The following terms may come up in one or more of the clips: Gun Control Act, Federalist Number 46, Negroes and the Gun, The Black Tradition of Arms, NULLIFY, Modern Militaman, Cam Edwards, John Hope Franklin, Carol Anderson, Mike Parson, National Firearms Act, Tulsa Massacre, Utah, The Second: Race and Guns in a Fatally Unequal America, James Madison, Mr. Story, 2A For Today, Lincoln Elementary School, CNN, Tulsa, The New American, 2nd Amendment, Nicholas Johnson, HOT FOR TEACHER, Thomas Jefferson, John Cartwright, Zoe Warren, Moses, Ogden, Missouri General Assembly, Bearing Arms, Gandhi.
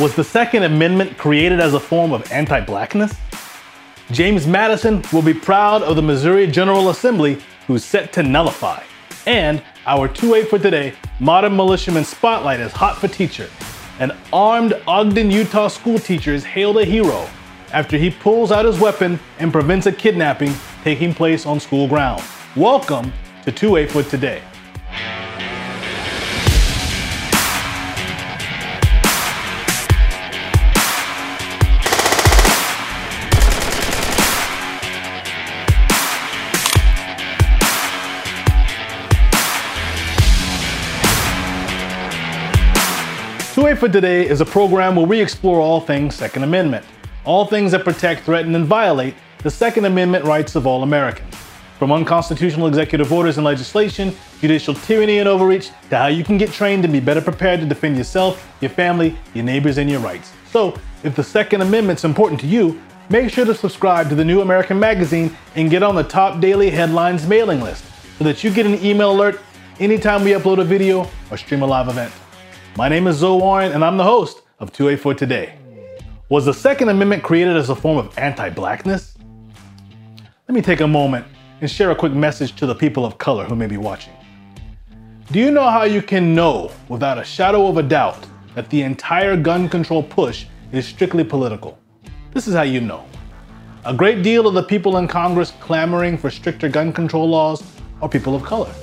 Was the Second Amendment created as a form of anti-blackness? James Madison will be proud of the Missouri General Assembly, who's set to nullify. And our 2A for today, Modern Militiaman Spotlight is hot for teacher. An armed Ogden, Utah school teacher is hailed a hero after he pulls out his weapon and prevents a kidnapping taking place on school ground. Welcome to 2A for today. For Today is a program where we explore all things Second Amendment, all things that protect, threaten, and violate the Second Amendment rights of all Americans. From unconstitutional executive orders and legislation, judicial tyranny and overreach, to how you can get trained and be better prepared to defend yourself, your family, your neighbors, and your rights. So, if the Second Amendment's important to you, make sure to subscribe to The New American magazine and get on the top daily headlines mailing list so that you get an email alert anytime we upload a video or stream a live event. My name is Zoe Warren, and I'm the host of 2A for Today. Was the Second Amendment created as a form of anti-blackness? Let me take a moment and share a quick message to the people of color who may be watching. Do you know how you can know without a shadow of a doubt that the entire gun control push is strictly political? This is how you know. A great deal of the people in Congress clamoring for stricter gun control laws are people of color.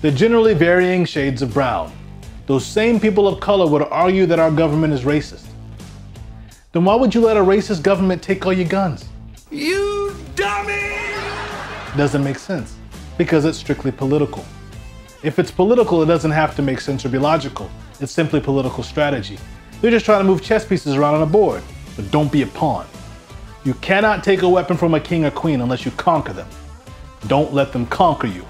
They're generally varying shades of brown. Those same people of color would argue that our government is racist. Then why would you let a racist government take all your guns? You dummy! Doesn't make sense, because it's strictly political. If it's political, it doesn't have to make sense or be logical. It's simply political strategy. They're just trying to move chess pieces around on a board, but don't be a pawn. You cannot take a weapon from a king or queen unless you conquer them. Don't let them conquer you.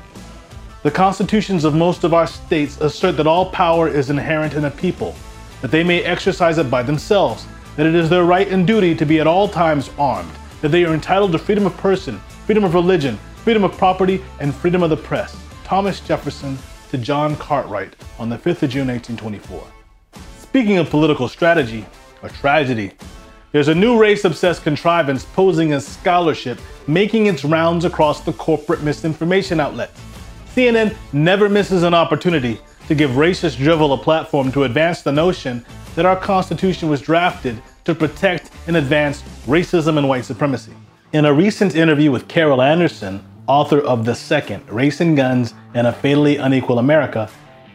The constitutions of most of our states assert that all power is inherent in a people, that they may exercise it by themselves, that it is their right and duty to be at all times armed, that they are entitled to freedom of person, freedom of religion, freedom of property, and freedom of the press. Thomas Jefferson to John Cartwright on the 5th of June, 1824. Speaking of political strategy, or tragedy, there's a new race-obsessed contrivance posing as scholarship making its rounds across the corporate misinformation outlets. CNN never misses an opportunity to give racist drivel a platform to advance the notion that our Constitution was drafted to protect and advance racism and white supremacy. In a recent interview with Carol Anderson, author of The Second: Race and Guns in a Fatally Unequal America,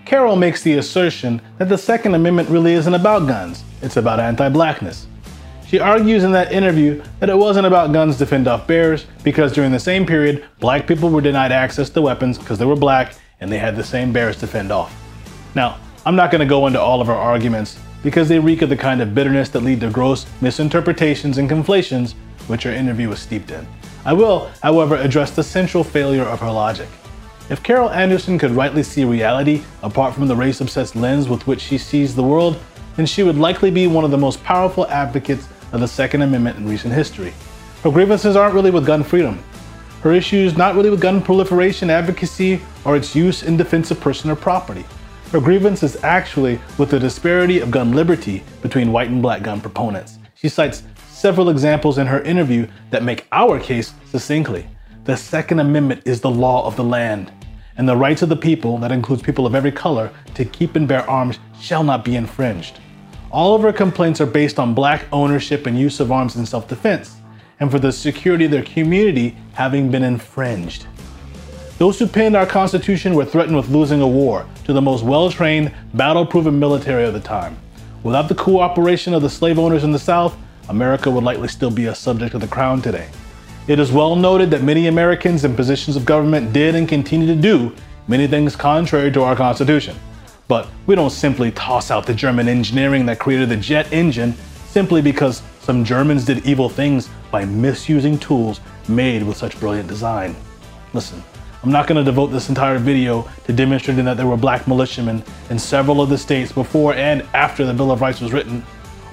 Carol makes the assertion that the Second Amendment really isn't about guns, it's about anti-blackness. She argues in that interview that it wasn't about guns to fend off bears because during the same period, black people were denied access to weapons because they were black and they had the same bears to fend off. Now, I'm not going to go into all of her arguments because they reek of the kind of bitterness that lead to gross misinterpretations and conflations which her interview was steeped in. I will, however, address the central failure of her logic. If Carol Anderson could rightly see reality apart from the race-obsessed lens with which she sees the world, then she would likely be one of the most powerful advocates of the Second Amendment in recent history. Her grievances aren't really with gun freedom. Her issues not really with gun proliferation advocacy or its use in defense of person or property. Her grievance is actually with the disparity of gun liberty between white and black gun proponents. She cites several examples in her interview that make our case succinctly. The Second Amendment is the law of the land, and the rights of the people, that includes people of every color, to keep and bear arms shall not be infringed. All of her complaints are based on black ownership and use of arms in self-defense, and for the security of their community having been infringed. Those who penned our Constitution were threatened with losing a war to the most well-trained, battle-proven military of the time. Without the cooperation of the slave owners in the South, America would likely still be a subject of the crown today. It is well noted that many Americans in positions of government did and continue to do many things contrary to our Constitution. But we don't simply toss out the German engineering that created the jet engine simply because some Germans did evil things by misusing tools made with such brilliant design. Listen, I'm not going to devote this entire video to demonstrating that there were black militiamen in several of the states before and after the Bill of Rights was written,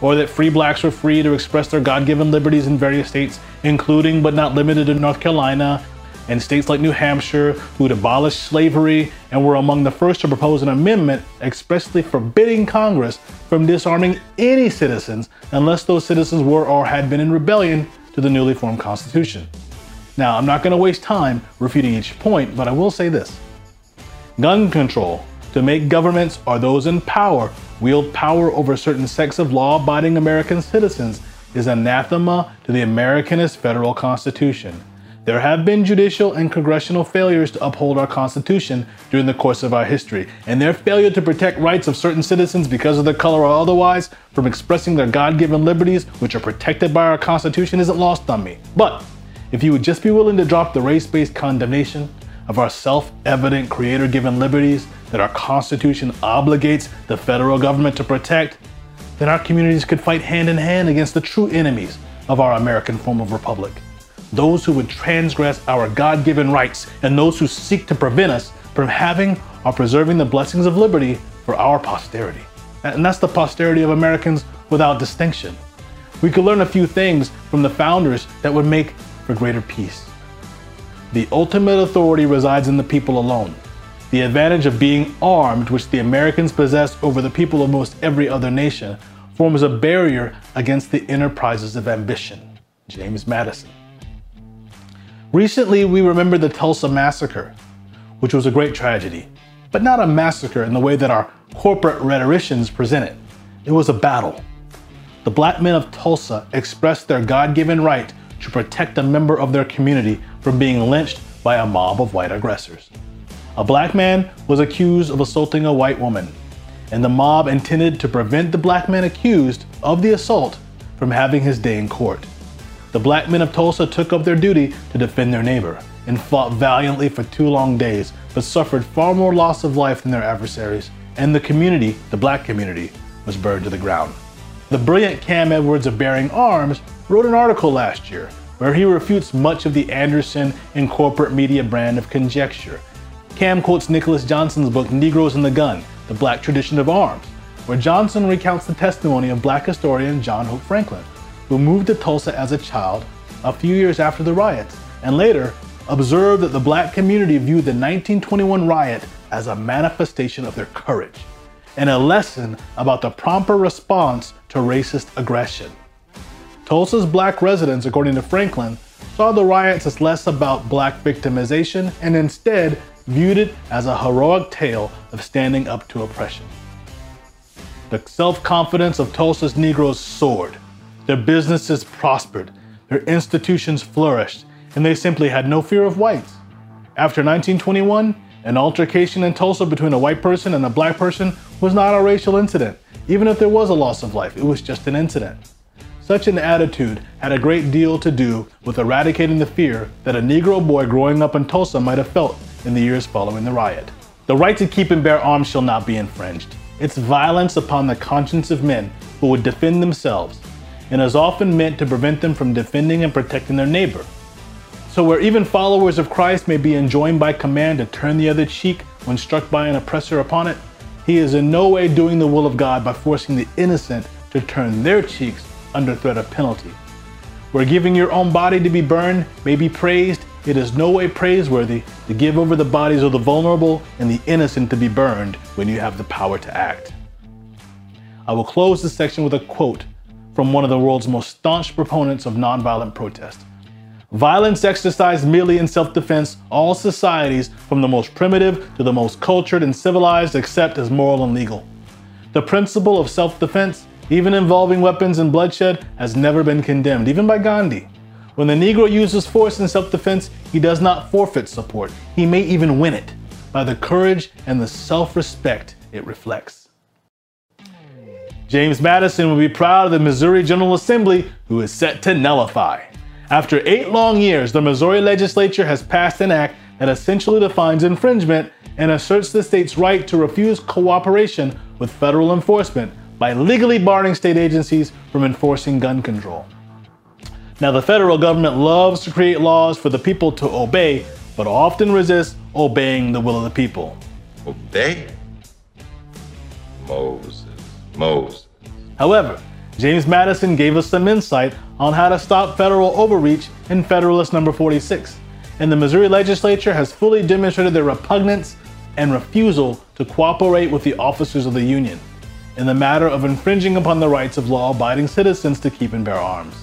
or that free blacks were free to express their God-given liberties in various states, including but not limited to North Carolina, and states like New Hampshire, who'd abolished slavery and were among the first to propose an amendment expressly forbidding Congress from disarming any citizens unless those citizens were or had been in rebellion to the newly formed Constitution. Now, I'm not going to waste time refuting each point, but I will say this. Gun control, to make governments or those in power wield power over certain sects of law-abiding American citizens, is anathema to the Americanist federal Constitution. There have been judicial and congressional failures to uphold our Constitution during the course of our history, and their failure to protect rights of certain citizens because of their color or otherwise from expressing their God-given liberties, which are protected by our Constitution, isn't lost on me. But if you would just be willing to drop the race-based condemnation of our self-evident creator-given liberties that our Constitution obligates the federal government to protect, then our communities could fight hand in hand against the true enemies of our American form of republic. Those who would transgress our God-given rights and those who seek to prevent us from having or preserving the blessings of liberty for our posterity. And that's the posterity of Americans without distinction. We could learn a few things from the founders that would make for greater peace. The ultimate authority resides in the people alone. The advantage of being armed, which the Americans possessed over the people of most every other nation, forms a barrier against the enterprises of ambition. James Madison. Recently, we remember the Tulsa Massacre, which was a great tragedy, but not a massacre in the way that our corporate rhetoricians present it. It was a battle. The black men of Tulsa expressed their God-given right to protect a member of their community from being lynched by a mob of white aggressors. A black man was accused of assaulting a white woman, and the mob intended to prevent the black man accused of the assault from having his day in court. The black men of Tulsa took up their duty to defend their neighbor and fought valiantly for 2 long days, but suffered far more loss of life than their adversaries, and the community, the black community, was burned to the ground. The brilliant Cam Edwards of Bearing Arms wrote an article last year where he refutes much of the Anderson and corporate media brand of conjecture. Cam quotes Nicholas Johnson's book, Negroes and the Gun, The Black Tradition of Arms, where Johnson recounts the testimony of black historian John Hope Franklin, who moved to Tulsa as a child a few years after the riots, and later observed that the black community viewed the 1921 riot as a manifestation of their courage and a lesson about the proper response to racist aggression. Tulsa's black residents, according to Franklin, saw the riots as less about black victimization and instead viewed it as a heroic tale of standing up to oppression. The self-confidence of Tulsa's Negroes soared. Their businesses prospered, their institutions flourished, and they simply had no fear of whites. After 1921, an altercation in Tulsa between a white person and a black person was not a racial incident. Even if there was a loss of life, it was just an incident. Such an attitude had a great deal to do with eradicating the fear that a Negro boy growing up in Tulsa might have felt in the years following the riot. The right to keep and bear arms shall not be infringed. It's violence upon the conscience of men who would defend themselves, and is often meant to prevent them from defending and protecting their neighbor. So where even followers of Christ may be enjoined by command to turn the other cheek when struck by an oppressor upon it, he is in no way doing the will of God by forcing the innocent to turn their cheeks under threat of penalty. Where giving your own body to be burned may be praised, it is no way praiseworthy to give over the bodies of the vulnerable and the innocent to be burned when you have the power to act. I will close this section with a quote from one of the world's most staunch proponents of nonviolent protest. Violence exercised merely in self-defense, all societies from the most primitive to the most cultured and civilized accept as moral and legal. The principle of self-defense, even involving weapons and bloodshed, has never been condemned, even by Gandhi. When the Negro uses force in self-defense, he does not forfeit support. He may even win it by the courage and the self-respect it reflects. James Madison would be proud of the Missouri General Assembly, who is set to nullify. After 8 long years, the Missouri legislature has passed an act that essentially defines infringement and asserts the state's right to refuse cooperation with federal enforcement by legally barring state agencies from enforcing gun control. Now, the federal government loves to create laws for the people to obey, but often resists obeying the will of the people. Obey? Moses. However, James Madison gave us some insight on how to stop federal overreach in Federalist Number 46, and the Missouri legislature has fully demonstrated their repugnance and refusal to cooperate with the officers of the Union in the matter of infringing upon the rights of law-abiding citizens to keep and bear arms.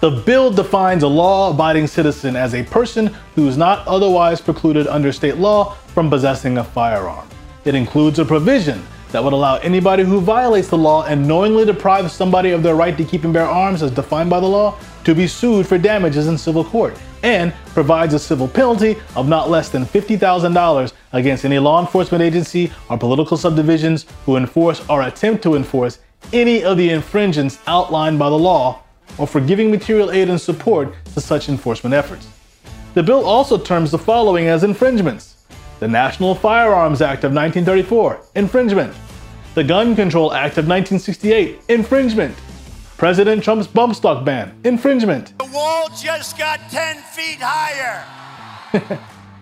The bill defines a law-abiding citizen as a person who is not otherwise precluded under state law from possessing a firearm. It includes a provision that would allow anybody who violates the law and knowingly deprives somebody of their right to keep and bear arms as defined by the law to be sued for damages in civil court, and provides a civil penalty of not less than $50,000 against any law enforcement agency or political subdivisions who enforce or attempt to enforce any of the infringements outlined by the law, or for giving material aid and support to such enforcement efforts. The bill also terms the following as infringements: the National Firearms Act of 1934, infringement; the Gun Control Act of 1968, infringement; President Trump's bump stock ban, infringement. The wall just got 10 feet higher.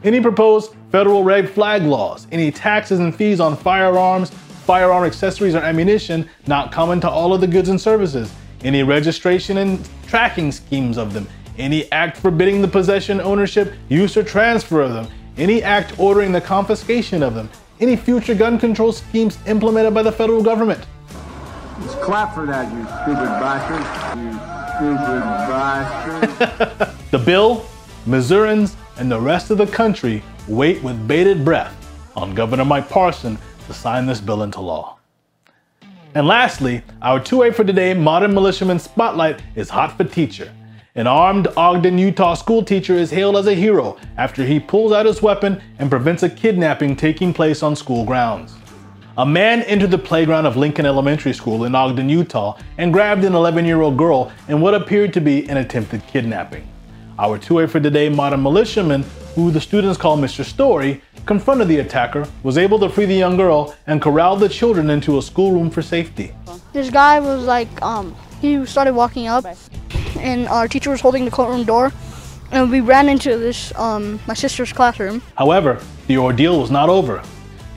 Any proposed federal red flag laws, any taxes and fees on firearms, firearm accessories, or ammunition not common to all of the goods and services, any registration and tracking schemes of them, any act forbidding the possession, ownership, use, or transfer of them, any act ordering the confiscation of them, any future gun control schemes implemented by the federal government. Let's clap for that, you stupid bastard. You stupid bastard. The bill, Missourians, and the rest of the country wait with bated breath on Governor Mike Parson to sign this bill into law. And lastly, our 2A for Today Modern Militiaman Spotlight is hot for teacher. An armed Ogden, Utah school teacher is hailed as a hero after he pulls out his weapon and prevents a kidnapping taking place on school grounds. A man entered the playground of Lincoln Elementary School in Ogden, Utah, and grabbed an 11-year-old girl in what appeared to be an attempted kidnapping. Our 2A for Today modern militiaman, who the students call Mr. Story, confronted the attacker, was able to free the young girl, and corralled the children into a schoolroom for safety. This guy was like, he started walking up, and our teacher was holding the courtroom door, and we ran into this, my sister's classroom. However, the ordeal was not over.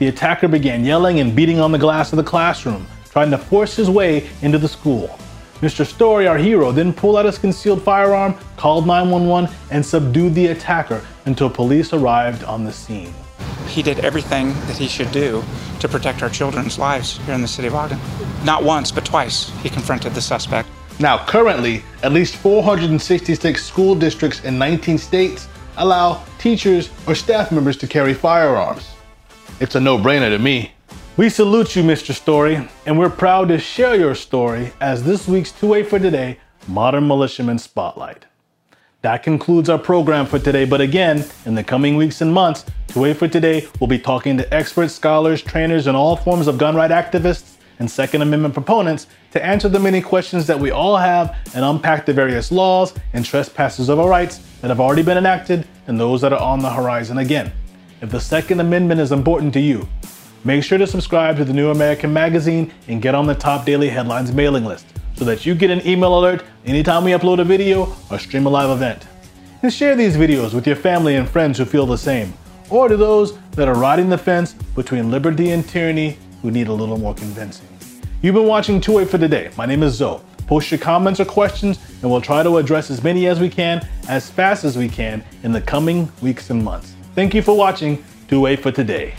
The attacker began yelling and beating on the glass of the classroom, trying to force his way into the school. Mr. Story, our hero, then pulled out his concealed firearm, called 911, and subdued the attacker until police arrived on the scene. He did everything that he should do to protect our children's lives here in the city of Ogden. Not once, but twice, he confronted the suspect. Now, currently, at least 466 school districts in 19 states allow teachers or staff members to carry firearms. It's a no-brainer to me. We salute you, Mr. Story, and we're proud to share your story as this week's 2A for Today Modern Militiaman Spotlight. That concludes our program for today, but again, in the coming weeks and months, 2A for Today will be talking to experts, scholars, trainers, and all forms of gun right activists and Second Amendment proponents to answer the many questions that we all have and unpack the various laws and trespasses of our rights that have already been enacted and those that are on the horizon again. If the Second Amendment is important to you, make sure to subscribe to The New American magazine and get on the top daily headlines mailing list so that you get an email alert anytime we upload a video or stream a live event. And share these videos with your family and friends who feel the same, or to those that are riding the fence between liberty and tyranny who need a little more convincing. You've been watching 2A for Today. My name is Zoe. Post your comments or questions and we'll try to address as many as we can, as fast as we can in the coming weeks and months. Thank you for watching 2A for Today.